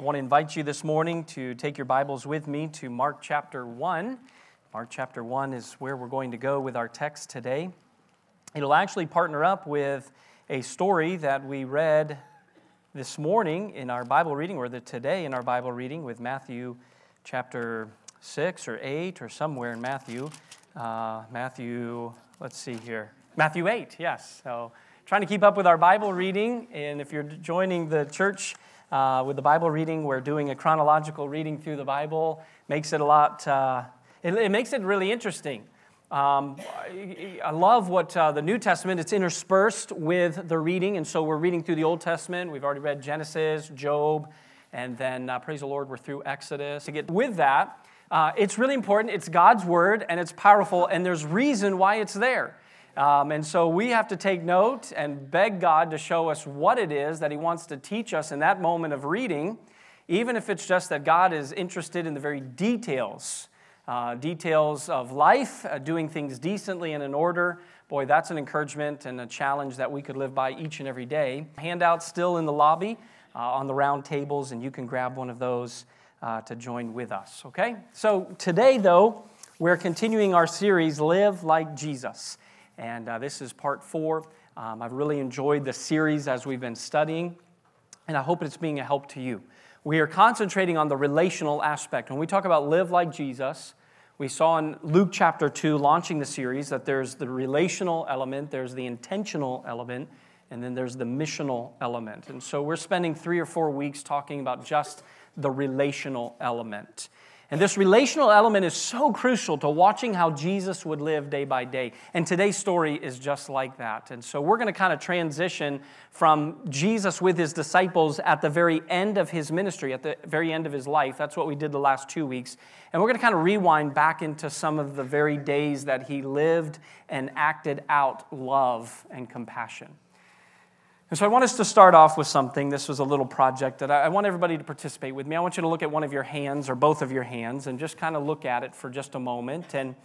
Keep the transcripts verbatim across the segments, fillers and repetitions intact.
I want to invite you this morning to take your Bibles with me to Mark chapter one. Mark chapter one is where we're going to go with our text today. It'll actually partner up with a story that we read this morning in our Bible reading, or the today in our Bible reading with Matthew chapter six or eight or somewhere in Matthew. Uh, Matthew, let's see here. Matthew eight, yes. So trying to keep up with our Bible reading, and if you're joining the church Uh, with the Bible reading, we're doing a chronological reading through the Bible. Makes it a lot, uh, it, it makes it really interesting. Um, I, I love what uh, the New Testament, it's interspersed with the reading, and so we're reading through the Old Testament. We've already read Genesis, Job, and then, uh, praise the Lord, we're through Exodus. To get with that, uh, it's really important. It's God's Word, and it's powerful, and there's reason why it's there. Um, and so we have to take note and beg God to show us what it is that He wants to teach us in that moment of reading, even if it's just that God is interested in the very details, uh, details of life, uh, doing things decently and in order. Boy, that's an encouragement and a challenge that we could live by each and every day. Handouts still in the lobby uh, on the round tables, and you can grab one of those uh, to join with us, okay? So today, though, we're continuing our series, Live Like Jesus. And uh, this is part four. Um, I've really enjoyed the series as we've been studying, and I hope it's being a help to you. We are concentrating on the relational aspect. When we talk about live like Jesus, we saw in Luke chapter two, launching the series, that there's the relational element, there's the intentional element, and then there's the missional element. And so we're spending three or four weeks talking about just the relational element. And this relational element is so crucial to watching how Jesus would live day by day. And today's story is just like that. And so we're going to kind of transition from Jesus with His disciples at the very end of His ministry, at the very end of His life. That's what we did the last two weeks. And we're going to kind of rewind back into some of the very days that He lived and acted out love and compassion. And so I want us to start off with something. This was a little project that I want everybody to participate with me. I want you to look at one of your hands or both of your hands and just kind of look at it for just a moment. And,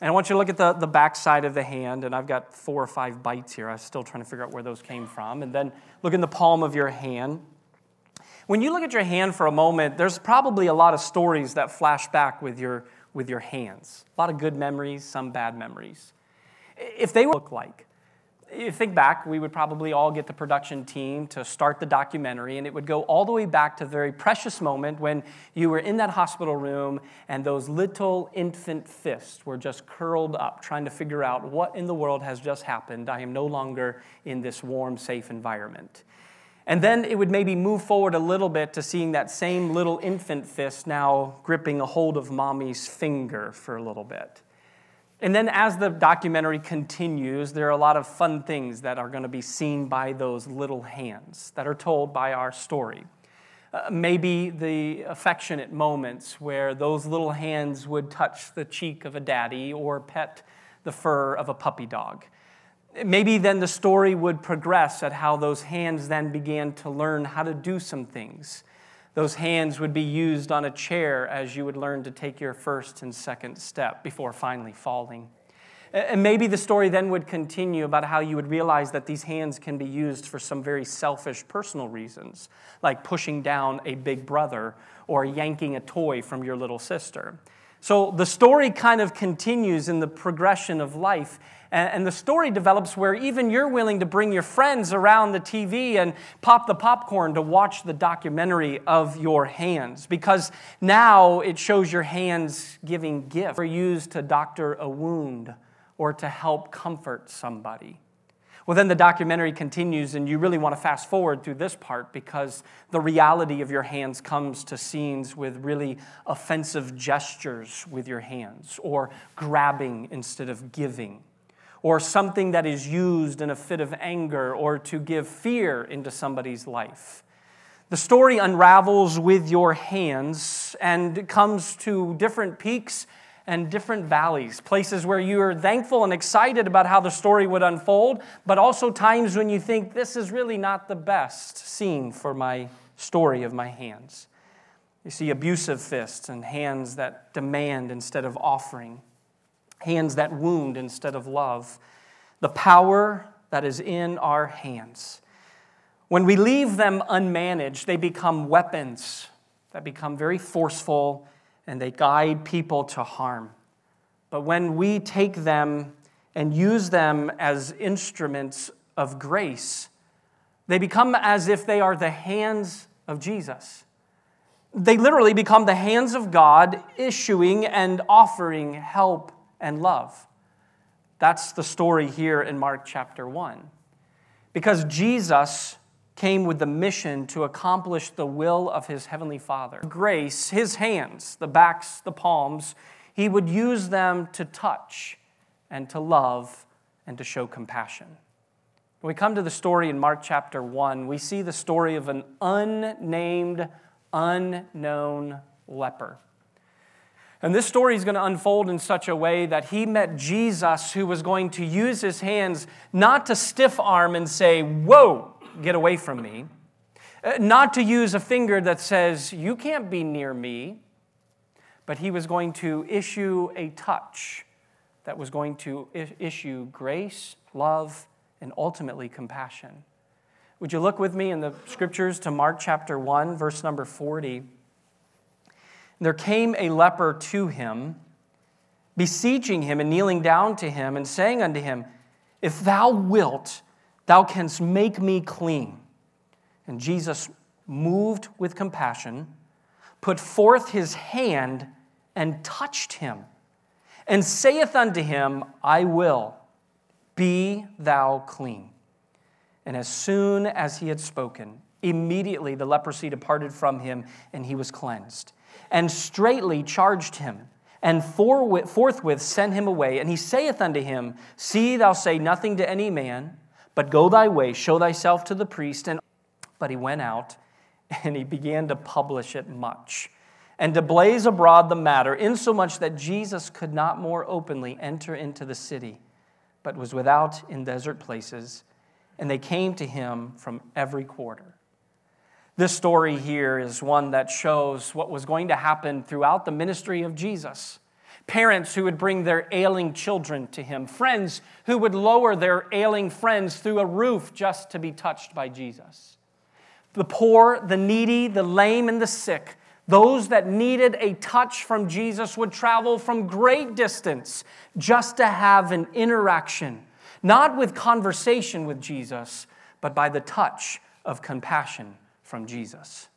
and I want you to look at the, the back side of the hand. And I've got four or five bites here. I'm still trying to figure out where those came from. And then look in the palm of your hand. When you look at your hand for a moment, there's probably a lot of stories that flash back with your, with your hands. A lot of good memories, some bad memories. If they look like... You think back, we would probably all get the production team to start the documentary, and it would go all the way back to the very precious moment when you were in that hospital room and those little infant fists were just curled up, trying to figure out what in the world has just happened. I am no longer in this warm, safe environment. And then it would maybe move forward a little bit to seeing that same little infant fist now gripping a hold of mommy's finger for a little bit. And then as the documentary continues, there are a lot of fun things that are going to be seen by those little hands that are told by our story. Uh, maybe the affectionate moments where those little hands would touch the cheek of a daddy or pet the fur of a puppy dog. Maybe then the story would progress at how those hands then began to learn how to do some things. Those hands would be used on a chair as you would learn to take your first and second step before finally falling. And maybe the story then would continue about how you would realize that these hands can be used for some very selfish personal reasons, like pushing down a big brother or yanking a toy from your little sister. So the story kind of continues in the progression of life, and the story develops where even you're willing to bring your friends around the T V and pop the popcorn to watch the documentary of your hands, because now it shows your hands giving gifts, or used to doctor a wound or to help comfort somebody. Well, then the documentary continues, and you really want to fast forward through this part because the reality of your hands comes to scenes with really offensive gestures with your hands, or grabbing instead of giving, or something that is used in a fit of anger or to give fear into somebody's life. The story unravels with your hands and comes to different peaks and different valleys, places where you are thankful and excited about how the story would unfold, but also times when you think, this is really not the best scene for my story of my hands. You see abusive fists and hands that demand instead of offering, hands that wound instead of love, the power that is in our hands. When we leave them unmanaged, they become weapons that become very forceful and they guide people to harm. But when we take them and use them as instruments of grace, they become as if they are the hands of Jesus. They literally become the hands of God, issuing and offering help and love. That's the story here in Mark chapter one. Because Jesus came with the mission to accomplish the will of his heavenly Father. Grace, his hands, the backs, the palms, he would use them to touch and to love and to show compassion. When we come to the story in Mark chapter one, we see the story of an unnamed, unknown leper. And this story is going to unfold in such a way that he met Jesus, who was going to use his hands not to stiff arm and say, "Whoa, get away from me," not to use a finger that says, "You can't be near me," but he was going to issue a touch that was going to issue grace, love, and ultimately compassion. Would you look with me in the scriptures to Mark chapter one, verse number forty? There came a leper to him, beseeching him and kneeling down to him and saying unto him, "If thou wilt, thou canst make me clean." And Jesus, moved with compassion, put forth his hand and touched him, and saith unto him, "I will, be thou clean." And as soon as he had spoken, immediately the leprosy departed from him, and he was cleansed. And straightly charged him, and forthwith sent him away. And he saith unto him, "See, thou say nothing to any man, but go thy way, show thyself to the priest." And But he went out, and he began to publish it much, and to blaze abroad the matter, insomuch that Jesus could not more openly enter into the city, but was without in desert places, and they came to him from every quarter. This story here is one that shows what was going to happen throughout the ministry of Jesus. Parents who would bring their ailing children to him. Friends who would lower their ailing friends through a roof just to be touched by Jesus. The poor, the needy, the lame, and the sick, those that needed a touch from Jesus would travel from great distance just to have an interaction, not with conversation with Jesus, but by the touch of compassion from Jesus.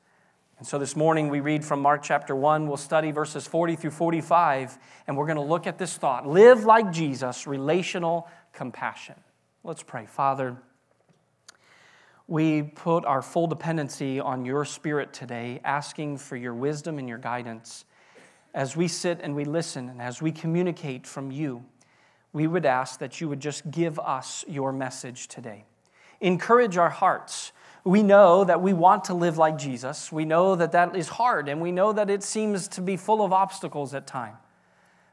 And so this morning we read from Mark chapter one. We'll study verses forty through forty-five, and we're going to look at this thought: live like Jesus, relational compassion. Let's pray. Father, we put our full dependency on your Spirit today, asking for your wisdom and your guidance. As we sit and we listen, and as we communicate from you, we would ask that you would just give us your message today. Encourage our hearts. We know that we want to live like Jesus. We know that that is hard, and we know that it seems to be full of obstacles at times.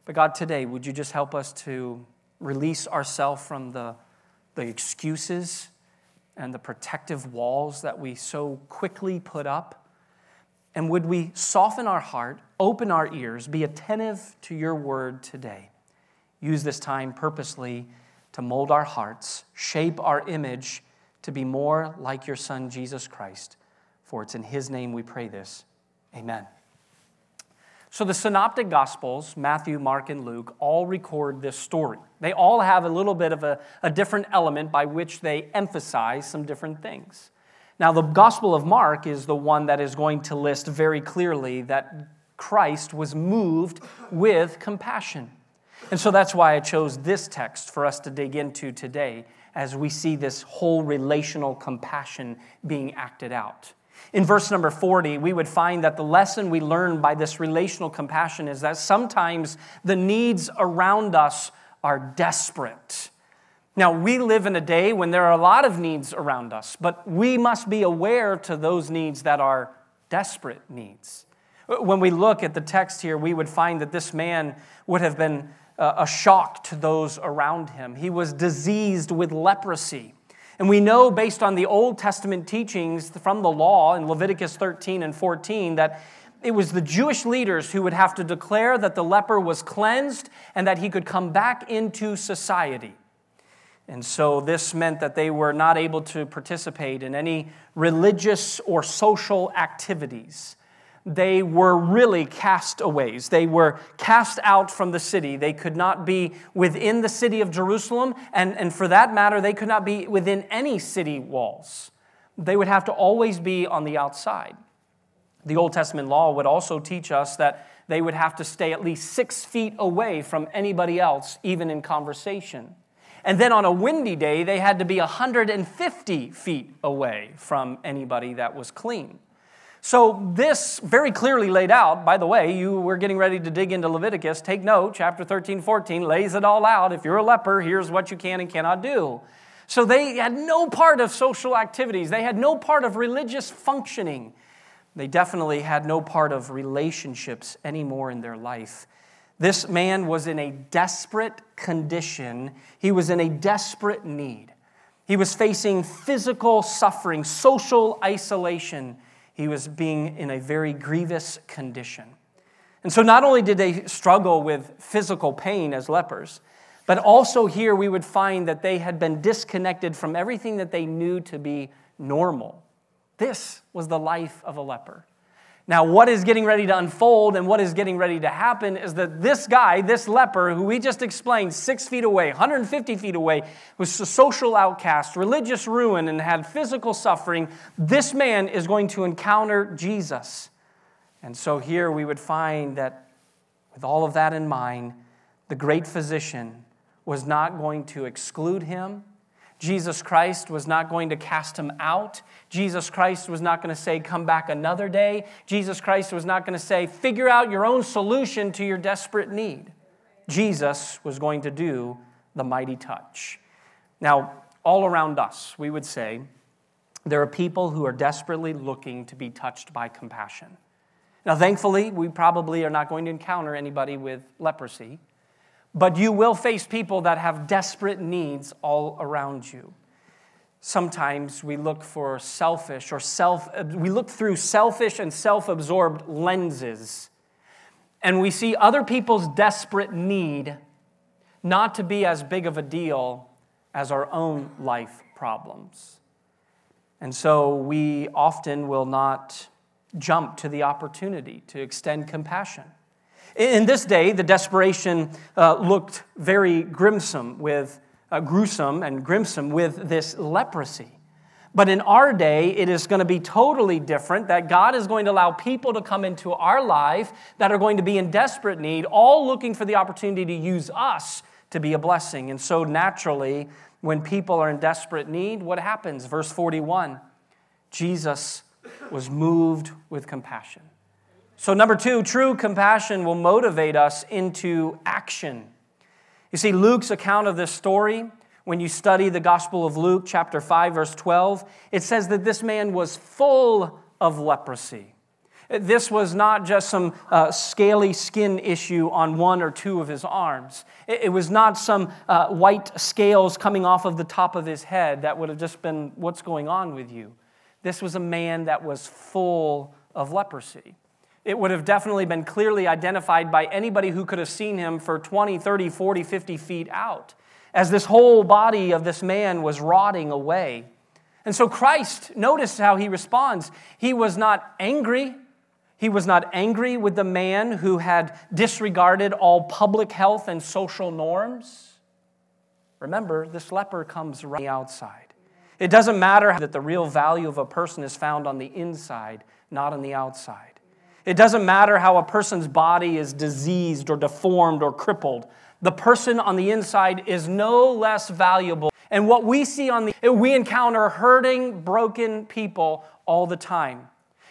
But God, today, would you just help us to release ourselves from the, the excuses and the protective walls that we so quickly put up? And would we soften our heart, open our ears, be attentive to your word today? Use this time purposely to mold our hearts, shape our image, to be more like your Son, Jesus Christ. For it's in his name we pray this. Amen. So the Synoptic Gospels, Matthew, Mark, and Luke, all record this story. They all have a little bit of a, a different element by which they emphasize some different things. Now, the Gospel of Mark is the one that is going to list very clearly that Christ was moved with compassion. And so that's why I chose this text for us to dig into today, as we see this whole relational compassion being acted out. In verse number forty, we would find that the lesson we learn by this relational compassion is that sometimes the needs around us are desperate. Now, we live in a day when there are a lot of needs around us, but we must be aware to those needs that are desperate needs. When we look at the text here, we would find that this man would have been a shock to those around him. He was diseased with leprosy. And we know, based on the Old Testament teachings from the law in Leviticus thirteen and fourteen, that it was the Jewish leaders who would have to declare that the leper was cleansed and that he could come back into society. And so this meant that they were not able to participate in any religious or social activities. they were really castaways. They were cast out from the city. They could not be within the city of Jerusalem, and, and for that matter, they could not be within any city walls. They would have to always be on the outside. The Old Testament law would also teach us that they would have to stay at least six feet away from anybody else, even in conversation. And then on a windy day, they had to be one hundred fifty feet away from anybody that was clean. So this very clearly laid out, by the way, you were getting ready to dig into Leviticus, take note, chapter thirteen, fourteen, lays it all out. If you're a leper, here's what you can and cannot do. So they had no part of social activities. They had no part of religious functioning. They definitely had no part of relationships anymore in their life. This man was in a desperate condition. He was in a desperate need. He was facing physical suffering, social isolation. He was being in a very grievous condition. And so not only did they struggle with physical pain as lepers, but also here we would find that they had been disconnected from everything that they knew to be normal. This was the life of a leper. Now, what is getting ready to unfold and what is getting ready to happen is that this guy, this leper, who we just explained, six feet away, one hundred fifty feet away, was a social outcast, religious ruin, and had physical suffering, this man is going to encounter Jesus. And so here we would find that with all of that in mind, the great physician was not going to exclude him. Jesus Christ was not going to cast him out. Jesus Christ was not going to say, come back another day. Jesus Christ was not going to say, figure out your own solution to your desperate need. Jesus was going to do the mighty touch. Now, all around us, we would say, there are people who are desperately looking to be touched by compassion. Now, thankfully, we probably are not going to encounter anybody with leprosy. But you will face people that have desperate needs all around you. Sometimes we look for selfish or self, we look through selfish and self-absorbed lenses, and we see other people's desperate need not to be as big of a deal as our own life problems. And so we often will not jump to the opportunity to extend compassion. In this day, the desperation uh, looked very grimsome with, uh, gruesome and grimsome with this leprosy. But in our day, it is going to be totally different, that God is going to allow people to come into our life that are going to be in desperate need, all looking for the opportunity to use us to be a blessing. And so naturally, when people are in desperate need, what happens? Verse forty-one, Jesus was moved with compassion. So number two, true compassion will motivate us into action. You see, Luke's account of this story, when you study the Gospel of Luke, chapter five, verse twelve, it says that this man was full of leprosy. This was not just some uh, scaly skin issue on one or two of his arms. It, it was not some uh, white scales coming off of the top of his head that would have just been, what's going on with you? This was a man that was full of leprosy. It would have definitely been clearly identified by anybody who could have seen him for twenty, thirty, forty, fifty feet out, as this whole body of this man was rotting away. And so Christ, notice how he responds. He was not angry. He was not angry with the man who had disregarded all public health and social norms. Remember, this leper comes right outside. It doesn't matter that the real value of a person is found on the inside, not on the outside. It doesn't matter how a person's body is diseased or deformed or crippled. The person on the inside is no less valuable. And what we see on the, we encounter hurting, broken people all the time.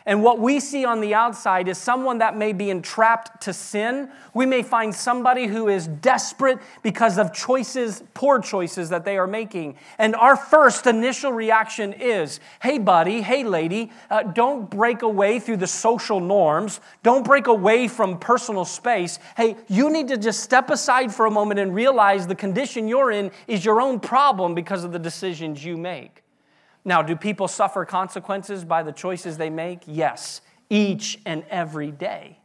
And what we see on the outside is someone that may be entrapped to sin. We may find somebody who is desperate because of choices, poor choices that they are making. And our first initial reaction is, hey buddy, hey lady, uh, don't break away through the social norms. Don't break away from personal space. Hey, you need to just step aside for a moment and realize the condition you're in is your own problem because of the decisions you make. Now, do people suffer consequences by the choices they make? Yes, each and every day.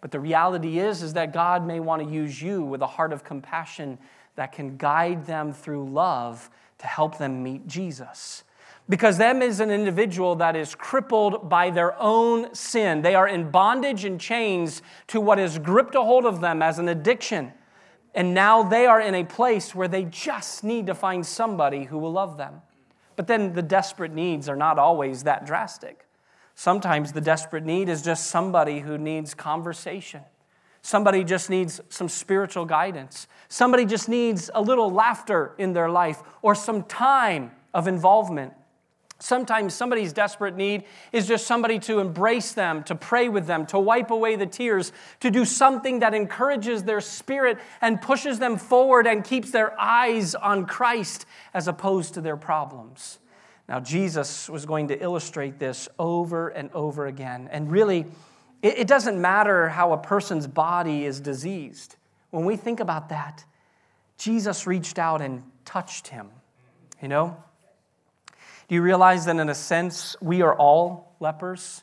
But the reality is, is that God may want to use you with a heart of compassion that can guide them through love to help them meet Jesus. because them is an individual that is crippled by their own sin. They are in bondage and chains to what has gripped a hold of them as an addiction. And now they are in a place where they just need to find somebody who will love them. But then the desperate needs are not always that drastic. Sometimes the desperate need is just somebody who needs conversation. Somebody just needs some spiritual guidance. Somebody just needs a little laughter in their life or some time of involvement. Sometimes somebody's desperate need is just somebody to embrace them, to pray with them, to wipe away the tears, to do something that encourages their spirit and pushes them forward and keeps their eyes on Christ as opposed to their problems. Now, Jesus was going to illustrate this over and over again. And really, it doesn't matter how a person's body is diseased. When we think about that, Jesus reached out and touched him, you know? Do you realize that in a sense, we are all lepers?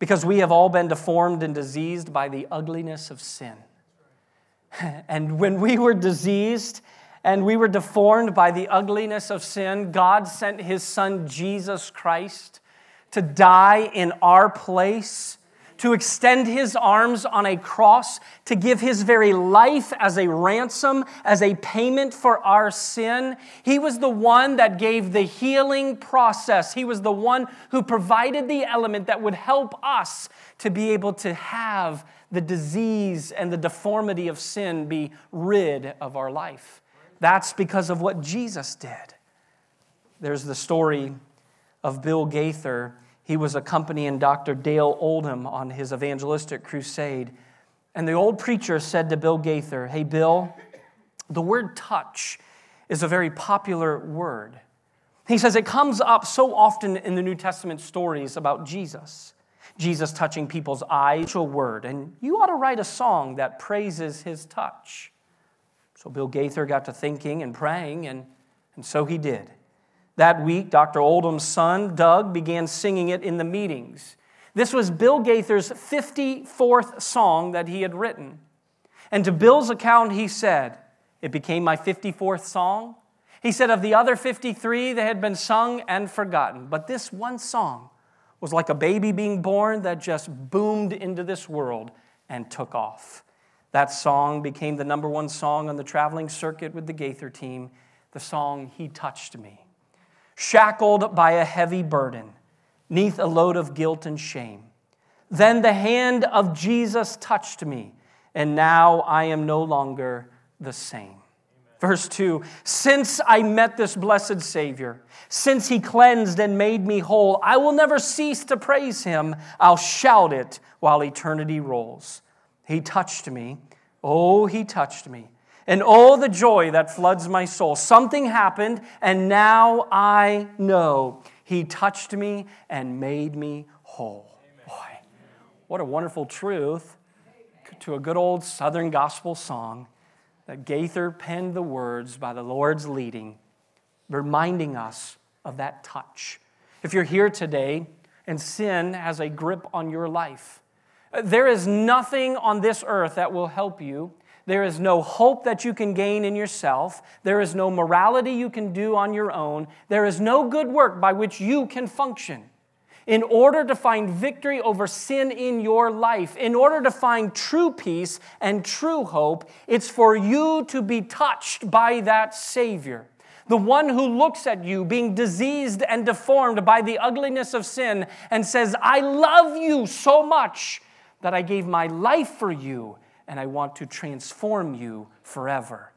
Because we have all been deformed and diseased by the ugliness of sin. And when we were diseased and we were deformed by the ugliness of sin, God sent his son, Jesus Christ, to die in our place, to extend his arms on a cross, to give his very life as a ransom, as a payment for our sin. He was the one that gave the healing process. He was the one who provided the element that would help us to be able to have the disease and the deformity of sin be rid of our life. That's because of what Jesus did. There's the story of Bill Gaither. He was accompanying Doctor Dale Oldham on his evangelistic crusade. And the old preacher said to Bill Gaither, "Hey, Bill, the word touch is a very popular word." He says it comes up so often in the New Testament stories about Jesus. Jesus touching people's eyes, a word. And you ought to write a song that praises his touch. So Bill Gaither got to thinking and praying, and, and so he did. That week, Doctor Oldham's son, Doug, began singing it in the meetings. This was Bill Gaither's fifty-fourth song that he had written. And to Bill's account, he said, "It became my fifty-fourth song." He said of the other fifty-three, they had been sung and forgotten. But this one song was like a baby being born that just boomed into this world and took off. That song became the number one song on the traveling circuit with the Gaither team, the song, "He Touched Me." Shackled by a heavy burden, neath a load of guilt and shame. Then the hand of Jesus touched me, and now I am no longer the same. Amen. Verse two, since I met this blessed Savior, since he cleansed and made me whole, I will never cease to praise him. I'll shout it while eternity rolls. He touched me. Oh, he touched me. And oh, the joy that floods my soul. Something happened, and now I know he touched me and made me whole. Boy, what a wonderful truth to a good old Southern gospel song that Gaither penned the words by the Lord's leading, reminding us of that touch. If you're here today and sin has a grip on your life, there is nothing on this earth that will help you. There is no hope that you can gain in yourself. There is no morality you can do on your own. There is no good work by which you can function. In order to find victory over sin in your life, in order to find true peace and true hope, it's for you to be touched by that Savior. The one who looks at you being diseased and deformed by the ugliness of sin and says, "I love you so much that I gave my life for you. And I want to transform you forever."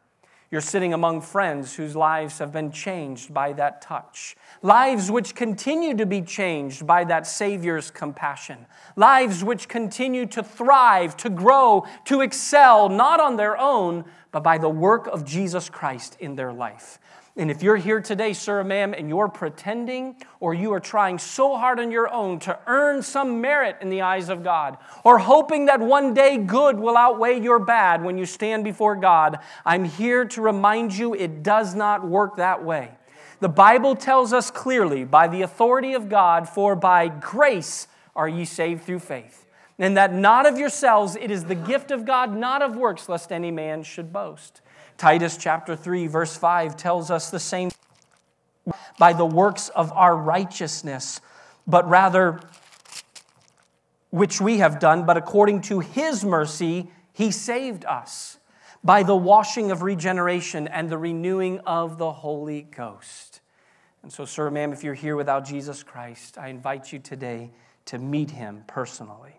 You're sitting among friends whose lives have been changed by that touch. Lives which continue to be changed by that Savior's compassion. Lives which continue to thrive, to grow, to excel, not on their own, but by the work of Jesus Christ in their life. And if you're here today, sir or ma'am, and you're pretending or you are trying so hard on your own to earn some merit in the eyes of God or hoping that one day good will outweigh your bad when you stand before God, I'm here to remind you it does not work that way. The Bible tells us clearly by the authority of God, for by grace are ye saved through faith. And that not of yourselves, it is the gift of God, not of works, lest any man should boast. Titus chapter three, verse five tells us the same. by the works of our righteousness, but rather which we have done, but according to his mercy, he saved us by the washing of regeneration and the renewing of the Holy Ghost. And so, sir, ma'am, if you're here without Jesus Christ, I invite you today to meet him personally.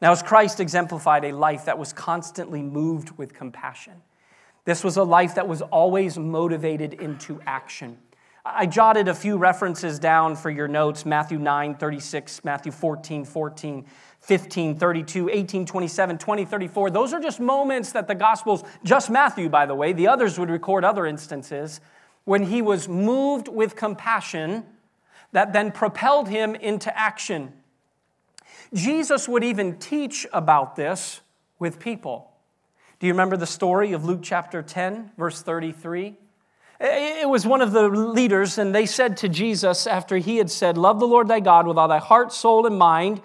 Now, as Christ exemplified a life that was constantly moved with compassion, this was a life that was always motivated into action. I jotted a few references down for your notes: Matthew nine thirty-six, Matthew fourteen fourteen, fifteen thirty-two, eighteen twenty-seven, twenty thirty-four. Those are just moments that the Gospels, just Matthew, by the way, the others would record other instances, when he was moved with compassion that then propelled him into action. Jesus would even teach about this with people. Do you remember the story of Luke chapter ten, verse thirty-three? It was one of the leaders, and they said to Jesus, after he had said, "Love the Lord thy God with all thy heart, soul, and mind,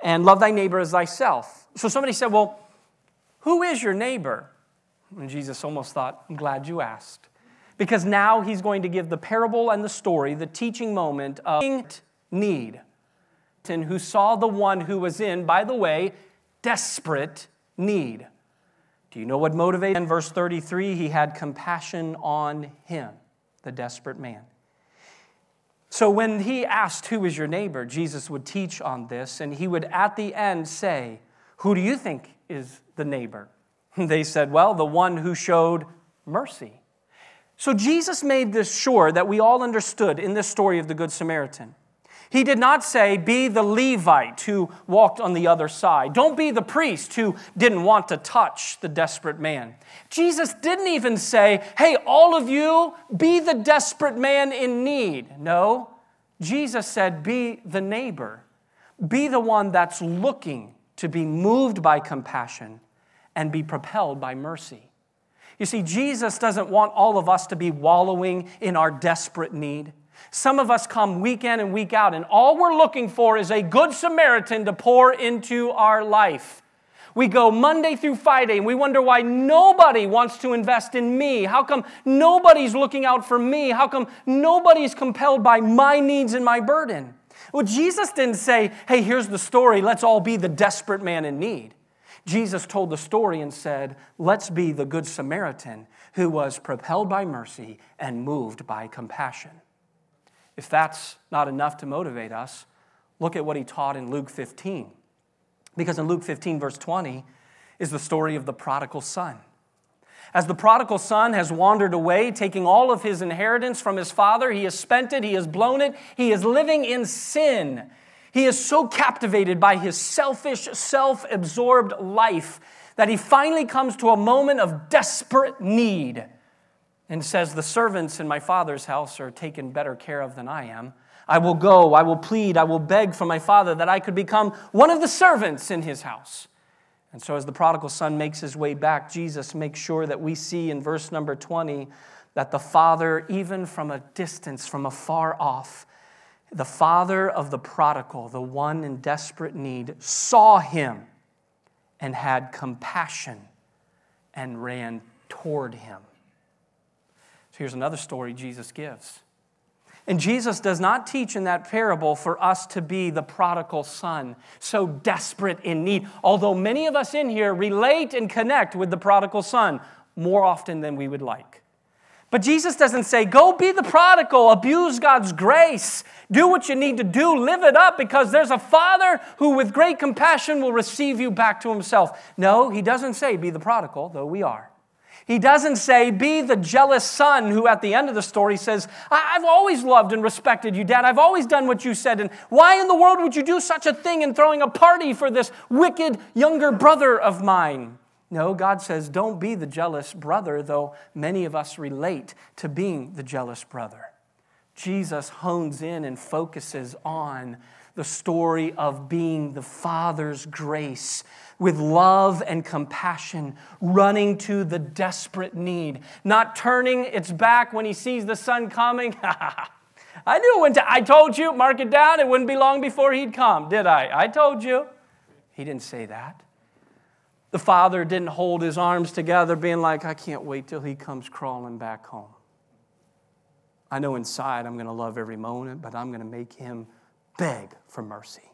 and love thy neighbor as thyself." So somebody said, "Well, who is your neighbor?" And Jesus almost thought, "I'm glad you asked," because now he's going to give the parable and the story, the teaching moment of need, who saw the one who was in, by the way, desperate need. Do you know what motivated him? In verse thirty-three, he had compassion on him, the desperate man. So when he asked, "Who is your neighbor?" Jesus would teach on this, and he would at the end say, "Who do you think is the neighbor?" And they said, "Well, the one who showed mercy." So Jesus made this sure that we all understood in this story of the Good Samaritan. He did not say, "Be the Levite who walked on the other side. Don't be the priest who didn't want to touch the desperate man." Jesus didn't even say, "Hey, all of you, be the desperate man in need." No, Jesus said, "Be the neighbor. Be the one that's looking to be moved by compassion and be propelled by mercy." You see, Jesus doesn't want all of us to be wallowing in our desperate need. Some of us come week in and week out, and all we're looking for is a good Samaritan to pour into our life. We go Monday through Friday, and we wonder why nobody wants to invest in me. How come nobody's looking out for me? How come nobody's compelled by my needs and my burden? Well, Jesus didn't say, "Hey, here's the story. Let's all be the desperate man in need." Jesus told the story and said, "Let's be the good Samaritan who was propelled by mercy and moved by compassion." If that's not enough to motivate us, look at what he taught in Luke fifteen. Because in Luke fifteen, verse twenty, is the story of the prodigal son. As the prodigal son has wandered away, taking all of his inheritance from his father, he has spent it, he has blown it, he is living in sin. He is so captivated by his selfish, self-absorbed life that he finally comes to a moment of desperate need, and says, "The servants in my father's house are taken better care of than I am. I will go, I will plead, I will beg from my father that I could become one of the servants in his house." And so as the prodigal son makes his way back, Jesus makes sure that we see in verse number twenty that the father, even from a distance, from afar off, the father of the prodigal, the one in desperate need, saw him and had compassion and ran toward him. Here's another story Jesus gives. And Jesus does not teach in that parable for us to be the prodigal son, so desperate in need, although many of us in here relate and connect with the prodigal son more often than we would like. But Jesus doesn't say, "Go be the prodigal, abuse God's grace, do what you need to do, live it up, because there's a father who with great compassion will receive you back to himself." No, he doesn't say be the prodigal, though we are. He doesn't say, "Be the jealous son who at the end of the story says, I've always loved and respected you, Dad. I've always done what you said. And why in the world would you do such a thing in throwing a party for this wicked younger brother of mine?" No, God says, don't be the jealous brother, though many of us relate to being the jealous brother. Jesus hones in and focuses on the story of being the Father's grace with love and compassion, running to the desperate need, not turning its back when he sees the son coming. I knew when to, I told you, mark it down, it wouldn't be long before he'd come, did I? I told you. He didn't say that. The father didn't hold his arms together, being like, "I can't wait till he comes crawling back home." I know inside I'm going to love every moment, but I'm going to make him beg for mercy.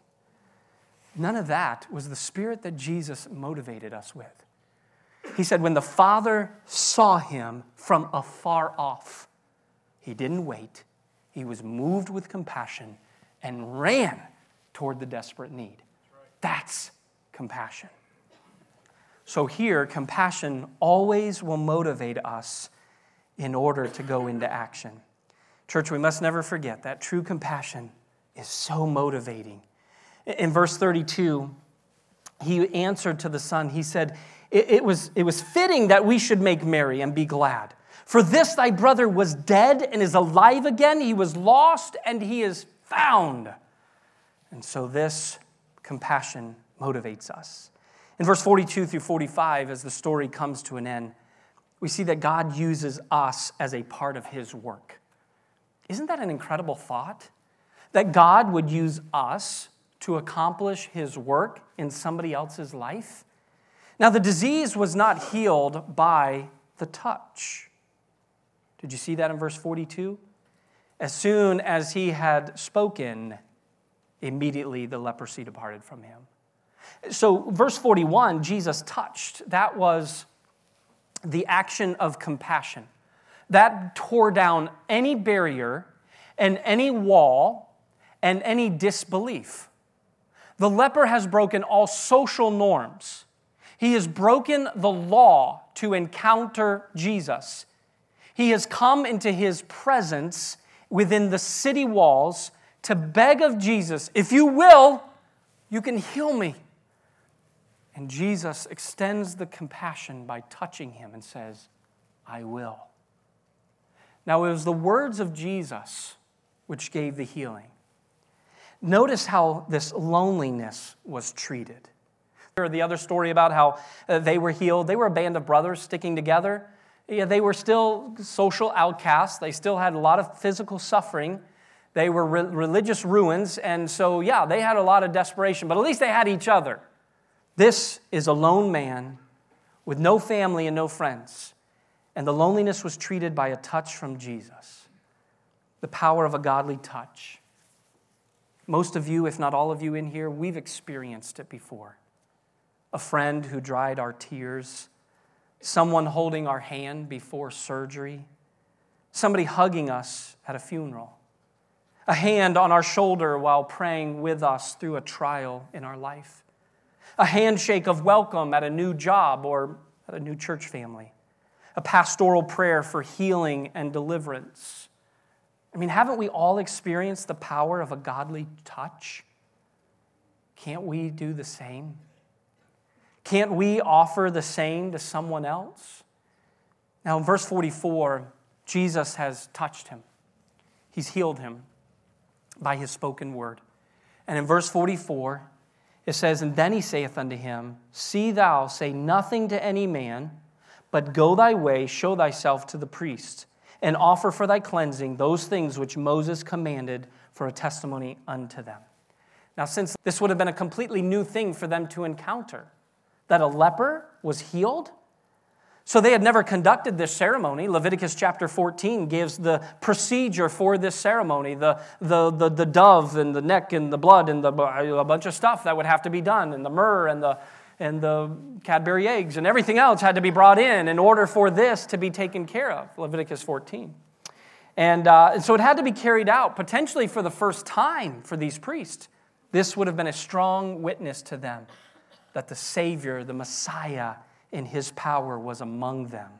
None of that was the spirit that Jesus motivated us with. He said, when the Father saw him from afar off, he didn't wait. He was moved with compassion and ran toward the desperate need. That's compassion. So here, compassion always will motivate us in order to go into action. Church, we must never forget that true compassion is so motivating. In verse thirty-two, he answered to the son, he said, it, it, was, it was fitting that we should make merry and be glad. For this thy brother was dead and is alive again. He was lost and he is found. And so this compassion motivates us. In verse forty-two through forty-five, as the story comes to an end, we see that God uses us as a part of his work. Isn't that an incredible thought? That God would use us to accomplish his work in somebody else's life? Now, the disease was not healed by the touch. Did you see that in verse forty-two? As soon as he had spoken, immediately the leprosy departed from him. So, verse forty-one, Jesus touched. That was the action of compassion. That tore down any barrier and any wall and any disbelief. The leper has broken all social norms. He has broken the law to encounter Jesus. He has come into his presence within the city walls to beg of Jesus, if you will, you can heal me. And Jesus extends the compassion by touching him and says, I will. Now, it was the words of Jesus which gave the healing. Notice how this loneliness was treated. Or the other story about how uh, they were healed. They were a band of brothers sticking together. Yeah, they were still social outcasts. They still had a lot of physical suffering. They were re- religious ruins. And so, yeah, they had a lot of desperation. But at least they had each other. This is a lone man with no family and no friends. And the loneliness was treated by a touch from Jesus. The power of a godly touch. Most of you, if not all of you in here, we've experienced it before. A friend who dried our tears. Someone holding our hand before surgery. Somebody hugging us at a funeral. A hand on our shoulder while praying with us through a trial in our life. A handshake of welcome at a new job or at a new church family. A pastoral prayer for healing and deliverance. I mean, haven't we all experienced the power of a godly touch? Can't we do the same? Can't we offer the same to someone else? Now, in verse forty-four, Jesus has touched him. He's healed him by his spoken word. And in verse forty-four, it says, And then he saith unto him, See thou, say nothing to any man, but go thy way, show thyself to the priest, and offer for thy cleansing those things which Moses commanded for a testimony unto them. Now, since this would have been a completely new thing for them to encounter, that a leper was healed, so they had never conducted this ceremony. Leviticus chapter fourteen gives the procedure for this ceremony, the, the, the, the dove and the neck and the blood and the, a bunch of stuff that would have to be done, and the myrrh and the and the Cadbury eggs and everything else had to be brought in in order for this to be taken care of, Leviticus fourteen. And, uh, and so it had to be carried out potentially for the first time for these priests. This would have been a strong witness to them that the Savior, the Messiah, in his power was among them.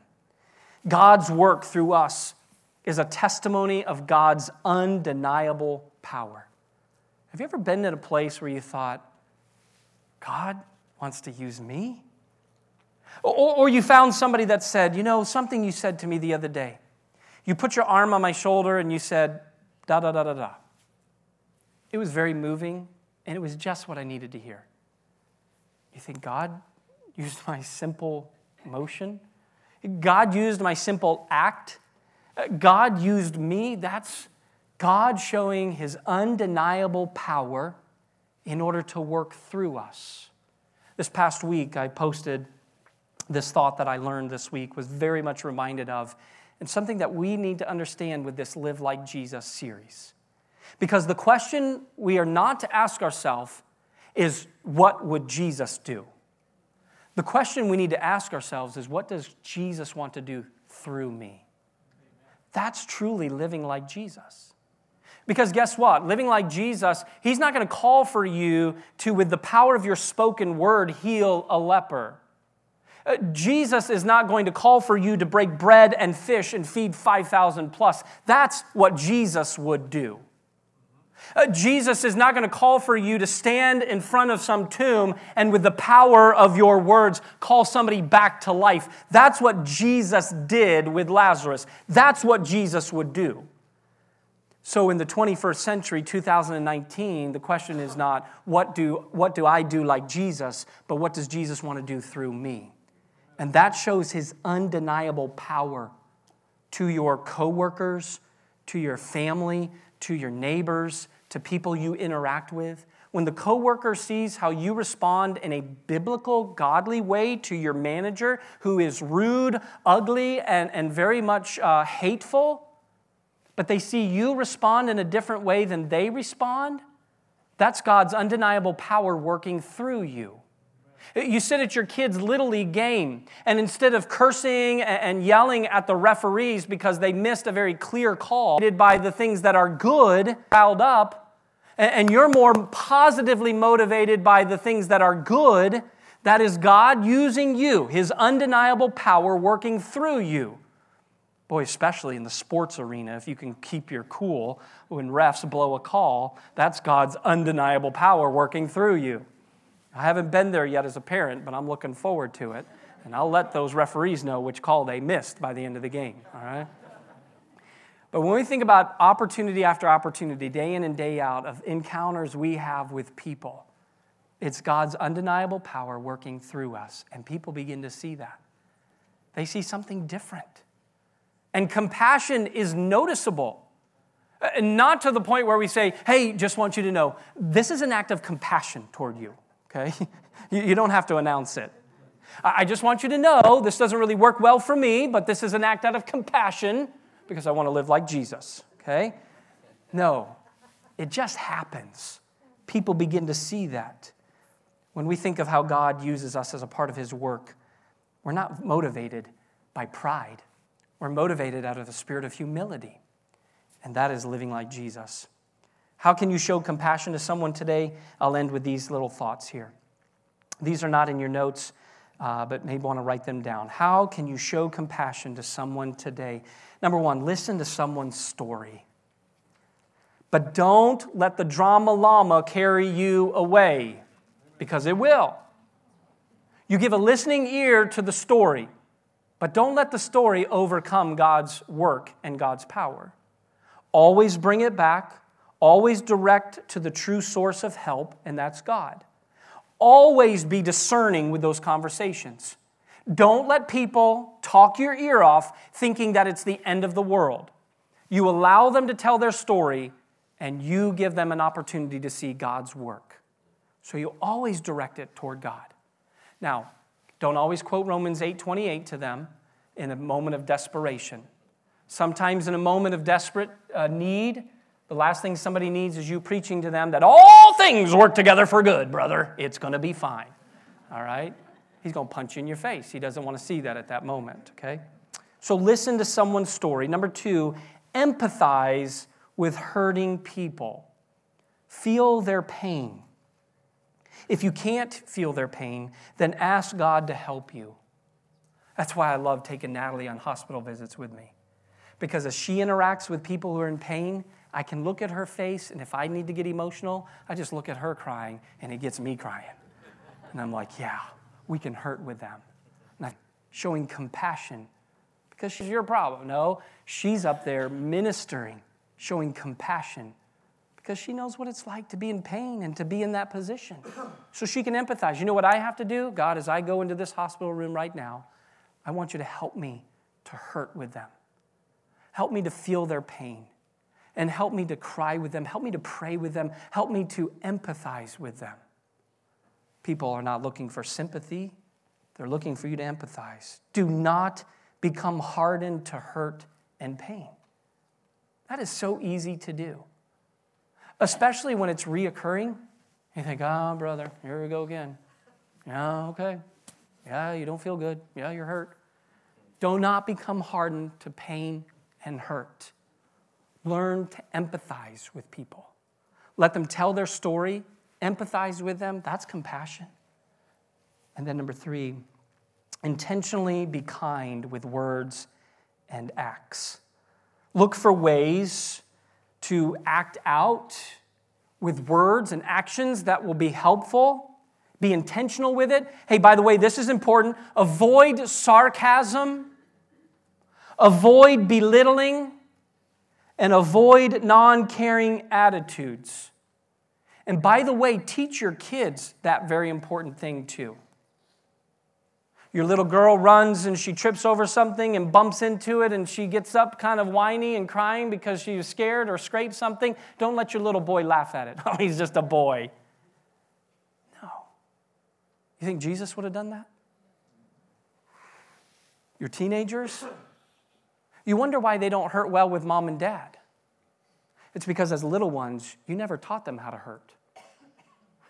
God's work through us is a testimony of God's undeniable power. Have you ever been in a place where you thought, God wants to use me? Or, or you found somebody that said, you know, something you said to me the other day. You put your arm on my shoulder and you said, da, da, da, da, da. It was very moving, and it was just what I needed to hear. You think God used my simple motion? God used my simple act? God used me? That's God showing his undeniable power in order to work through us. This past week, I posted this thought that I learned this week, was very much reminded of, and something that we need to understand with this Live Like Jesus series. Because the question we are not to ask ourselves is, what would Jesus do? The question we need to ask ourselves is, what does Jesus want to do through me? That's truly living like Jesus. Because guess what? Living like Jesus, he's not going to call for you to, with the power of your spoken word, heal a leper. Jesus is not going to call for you to break bread and fish and feed five thousand plus. That's what Jesus would do. Uh, Jesus is not going to call for you to stand in front of some tomb and with the power of your words call somebody back to life. That's what Jesus did with Lazarus. That's what Jesus would do. So in the twenty-first century, two thousand nineteen, the question is not, what do, what do I do like Jesus, but what does Jesus want to do through me? And that shows his undeniable power to your coworkers, to your family, to your neighbors, to people you interact with. When the coworker sees how you respond in a biblical, godly way to your manager who is rude, ugly, and, and very much uh, hateful, but they see you respond in a different way than they respond, that's God's undeniable power working through you. You sit at your kid's Little League game, and instead of cursing and yelling at the referees because they missed a very clear call, by the things that are good, riled up, and you're more positively motivated by the things that are good, that is God using you, his undeniable power working through you. Boy, especially in the sports arena, if you can keep your cool when refs blow a call, that's God's undeniable power working through you. I haven't been there yet as a parent, but I'm looking forward to it. And I'll let those referees know which call they missed by the end of the game, all right? But when we think about opportunity after opportunity, day in and day out, of encounters we have with people, it's God's undeniable power working through us. And people begin to see that. They see something different. And compassion is noticeable. Not to the point where we say, hey, just want you to know, this is an act of compassion toward you. Okay, you don't have to announce it. I just want you to know this doesn't really work well for me, but this is an act out of compassion because I want to live like Jesus, okay? No, it just happens. People begin to see that. When we think of how God uses us as a part of his work, we're not motivated by pride. We're motivated out of the spirit of humility, and that is living like Jesus. How can you show compassion to someone today? I'll end with these little thoughts here. These are not in your notes, uh, but maybe want to write them down. How can you show compassion to someone today? Number one, listen to someone's story. But don't let the drama llama carry you away, because it will. You give a listening ear to the story, but don't let the story overcome God's work and God's power. Always bring it back. Always direct to the true source of help, and that's God. Always be discerning with those conversations. Don't let people talk your ear off thinking that it's the end of the world. You allow them to tell their story, and you give them an opportunity to see God's work. So you always direct it toward God. Now, don't always quote Romans eight twenty-eight to them in a moment of desperation. Sometimes in a moment of desperate uh, need, the last thing somebody needs is you preaching to them that all things work together for good, brother. It's going to be fine. All right? He's going to punch you in your face. He doesn't want to see that at that moment, okay? So listen to someone's story. Number two, empathize with hurting people. Feel their pain. If you can't feel their pain, then ask God to help you. That's why I love taking Natalie on hospital visits with me. Because as she interacts with people who are in pain, I can look at her face, and if I need to get emotional, I just look at her crying, and it gets me crying. And I'm like, yeah, we can hurt with them. And I'm showing compassion because she's your problem. No, she's up there ministering, showing compassion because she knows what it's like to be in pain and to be in that position. So she can empathize. You know what I have to do? God, as I go into this hospital room right now, I want you to help me to hurt with them. Help me to feel their pain. And help me to cry with them. Help me to pray with them. Help me to empathize with them. People are not looking for sympathy. They're looking for you to empathize. Do not become hardened to hurt and pain. That is so easy to do, especially when it's reoccurring. You think, oh, brother, here we go again. Yeah, okay. Yeah, you don't feel good. Yeah, you're hurt. Do not become hardened to pain and hurt. Learn to empathize with people. Let them tell their story. Empathize with them. That's compassion. And then number three, intentionally be kind with words and acts. Look for ways to act out with words and actions that will be helpful. Be intentional with it. Hey, by the way, this is important. Avoid sarcasm. Avoid belittling. And avoid non-caring attitudes. And by the way, teach your kids that very important thing too. Your little girl runs and she trips over something and bumps into it and she gets up kind of whiny and crying because she was scared or scraped something. Don't let your little boy laugh at it. Oh, he's just a boy. No. You think Jesus would have done that? Your teenagers? You wonder why they don't hurt well with mom and dad. It's because as little ones, you never taught them how to hurt.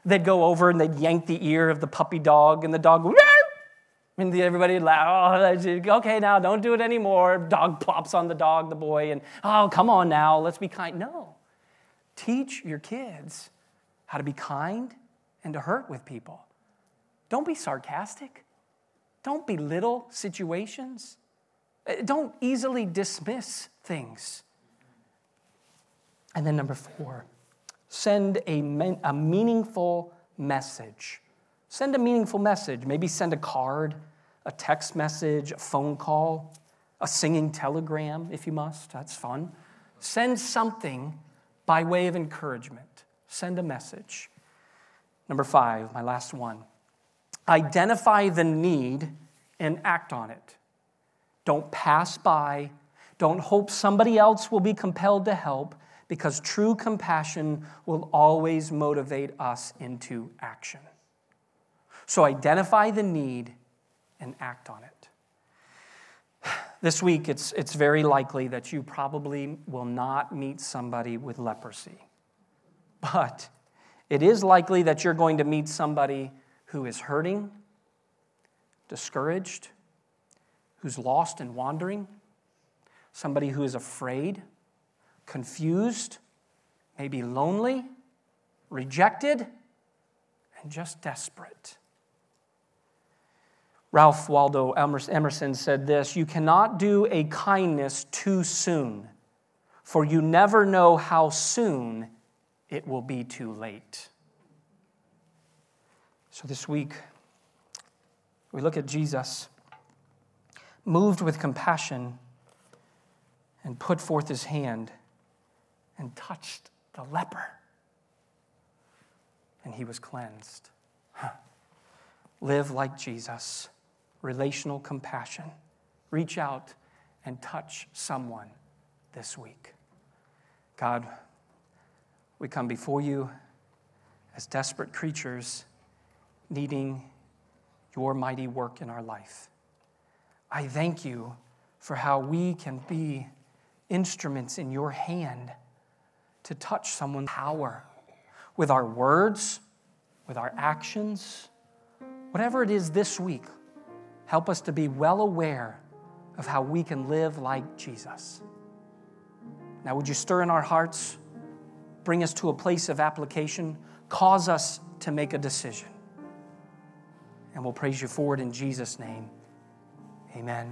They'd go over and they'd yank the ear of the puppy dog and the dog would, and everybody would laugh. Oh, okay, now don't do it anymore. Dog plops on the dog, the boy, and oh, come on now, let's be kind. No. Teach your kids how to be kind and to hurt with people. Don't be sarcastic. Don't belittle situations. Don't easily dismiss things. And then number four, send a, men- a meaningful message. Send a meaningful message. Maybe send a card, a text message, a phone call, a singing telegram, if you must. That's fun. Send something by way of encouragement. Send a message. Number five, my last one. Identify the need and act on it. Don't pass by. Don't hope somebody else will be compelled to help, because true compassion will always motivate us into action. So identify the need and act on it. This week, it's, it's very likely that you probably will not meet somebody with leprosy. But it is likely that you're going to meet somebody who is hurting, discouraged, who's lost and wandering, somebody who is afraid, confused, maybe lonely, rejected, and just desperate. Ralph Waldo Emerson said this, "You cannot do a kindness too soon, for you never know how soon it will be too late." So this week, we look at Jesus, moved with compassion, and put forth his hand and touched the leper. And he was cleansed. Huh. Live like Jesus. Relational compassion. Reach out and touch someone this week. God, we come before you as desperate creatures needing your mighty work in our life. I thank you for how we can be instruments in your hand to touch someone's power with our words, with our actions, whatever it is this week. Help us to be well aware of how we can live like Jesus. Now, would you stir in our hearts, bring us to a place of application, cause us to make a decision. And we'll praise you for it in Jesus' name. Amen.